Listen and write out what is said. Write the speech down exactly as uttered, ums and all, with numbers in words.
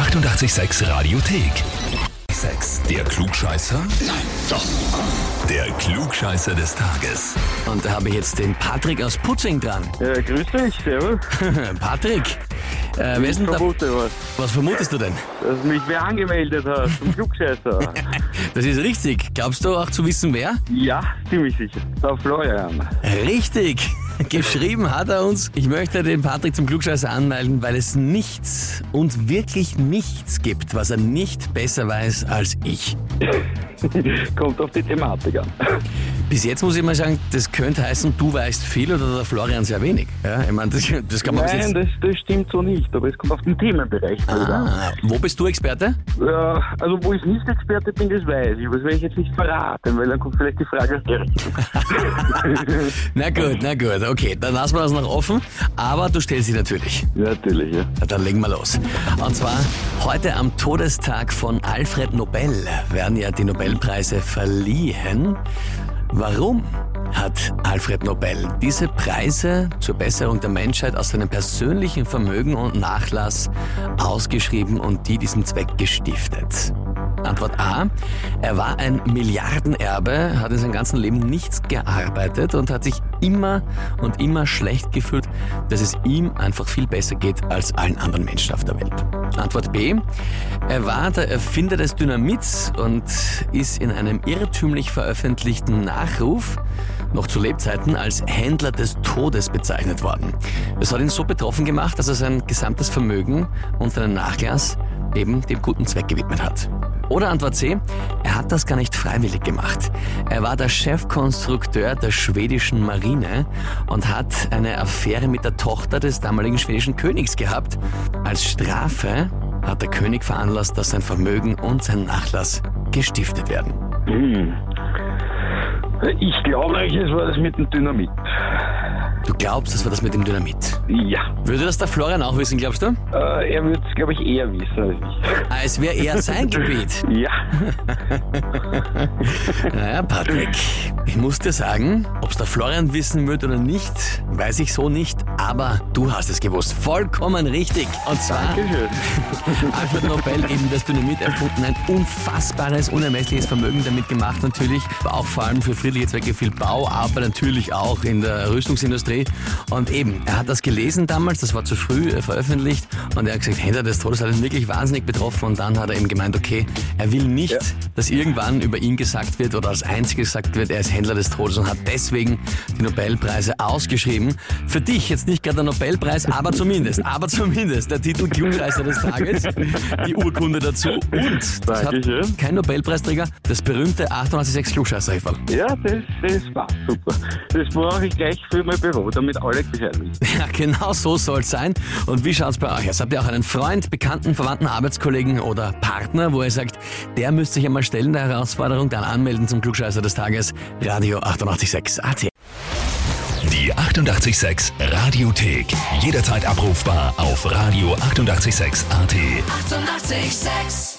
achtundachtzig Komma sechs Radiothek. Der Klugscheißer? Nein, doch. Der Klugscheißer des Tages. Und da habe ich jetzt den Patrick aus Putzing dran. Ja, grüß dich, servus. Patrick, äh, wer ist denn vermute da? Was. was vermutest du denn? Dass mich wer angemeldet hat zum Klugscheißer. Das ist richtig. Glaubst du auch zu wissen, wer? Ja, ziemlich sicher. Der Florian. Richtig. Geschrieben hat er uns, ich möchte den Patrick zum Klugscheißer anmelden, weil es nichts und wirklich nichts gibt, was er nicht besser weiß als ich. Kommt auf die Thematik an. Bis jetzt muss ich mal sagen, das könnte heißen, du weißt viel oder der Florian sehr wenig. Ja, ich meine, das, das kann man Nein, jetzt... das, das stimmt so nicht, aber es kommt auf den Themenbereich. Ah, wo bist du Experte? Ja, also wo ich nicht Experte bin, das weiß ich. Das werde ich jetzt nicht verraten, weil dann kommt vielleicht die Frage... Na gut, na gut, okay, dann lassen wir das noch offen, aber du stellst sie natürlich. Ja, natürlich, ja. Na, dann legen wir los. Und zwar, heute am Todestag von Alfred Nobel werden ja die Nobelpreise verliehen. Warum hat Alfred Nobel diese Preise zur Besserung der Menschheit aus seinem persönlichen Vermögen und Nachlass ausgeschrieben und die diesem Zweck gestiftet? Antwort A. Er war ein Milliardenerbe, hat in seinem ganzen Leben nichts gearbeitet und hat sich immer und immer schlecht gefühlt, dass es ihm einfach viel besser geht als allen anderen Menschen auf der Welt. Antwort B. Er war der Erfinder des Dynamits und ist in einem irrtümlich veröffentlichten Nachruf noch zu Lebzeiten als Händler des Todes bezeichnet worden. Das hat ihn so betroffen gemacht, dass er sein gesamtes Vermögen und seinen Nachlass eben dem guten Zweck gewidmet hat. Oder Antwort C, er hat das gar nicht freiwillig gemacht. Er war der Chefkonstrukteur der schwedischen Marine und hat eine Affäre mit der Tochter des damaligen schwedischen Königs gehabt. Als Strafe hat der König veranlasst, dass sein Vermögen und sein Nachlass gestiftet werden. Hm. Ich glaube, es war das mit dem Dynamit. Du glaubst, das war das mit dem Dynamit? Ja. Würde das der Florian auch wissen, glaubst du? Äh, er würde es, glaube ich, eher wissen als ich. Ah, es wäre eher sein Gebiet? Ja. Naja, Patrick, ich muss dir sagen, ob es der Florian wissen wird oder nicht, weiß ich so nicht, aber du hast es gewusst. Vollkommen richtig. Und zwar Alfred Nobel eben das Dynamit erfunden, ein unfassbares, unermessliches Vermögen damit gemacht natürlich, auch vor allem für friedliche Zwecke viel Bau, aber natürlich auch in der Rüstungsindustrie. Und eben, er hat das gelesen damals, das war zu früh äh, veröffentlicht und er hat gesagt, Händler des Todes hat ihn wirklich wahnsinnig betroffen und dann hat er eben gemeint, okay, er will nicht, ja. dass irgendwann über ihn gesagt wird oder als Einziges gesagt wird, er ist Händler des Todes und hat deswegen die Nobelpreise ausgeschrieben. Für dich jetzt nicht gerade der Nobelpreis, aber zumindest, aber zumindest der Titel Klugscheißer des Tages, die Urkunde dazu und das hat kein Nobelpreisträger, das berühmte achtundachtzig Komma sechs Klugscheißer-Häferl. Ja, das, das war super. Das brauche ich gleich für mein Büro, damit alle Bescheid wissen. Ja, genau so soll es sein. Und wie schaut es bei euch aus? Habt ihr auch einen Freund, Bekannten, Verwandten, Arbeitskollegen oder Partner, wo ihr sagt, der müsste sich einmal stellen der Herausforderung, dann anmelden zum Klugscheißer des Tages, Radio achtundachtzig Komma sechs A T. Die achtundachtzig Komma sechs Radiothek. Jederzeit abrufbar auf Radio achtundachtzig Komma sechs A T. achtundachtzig Komma sechs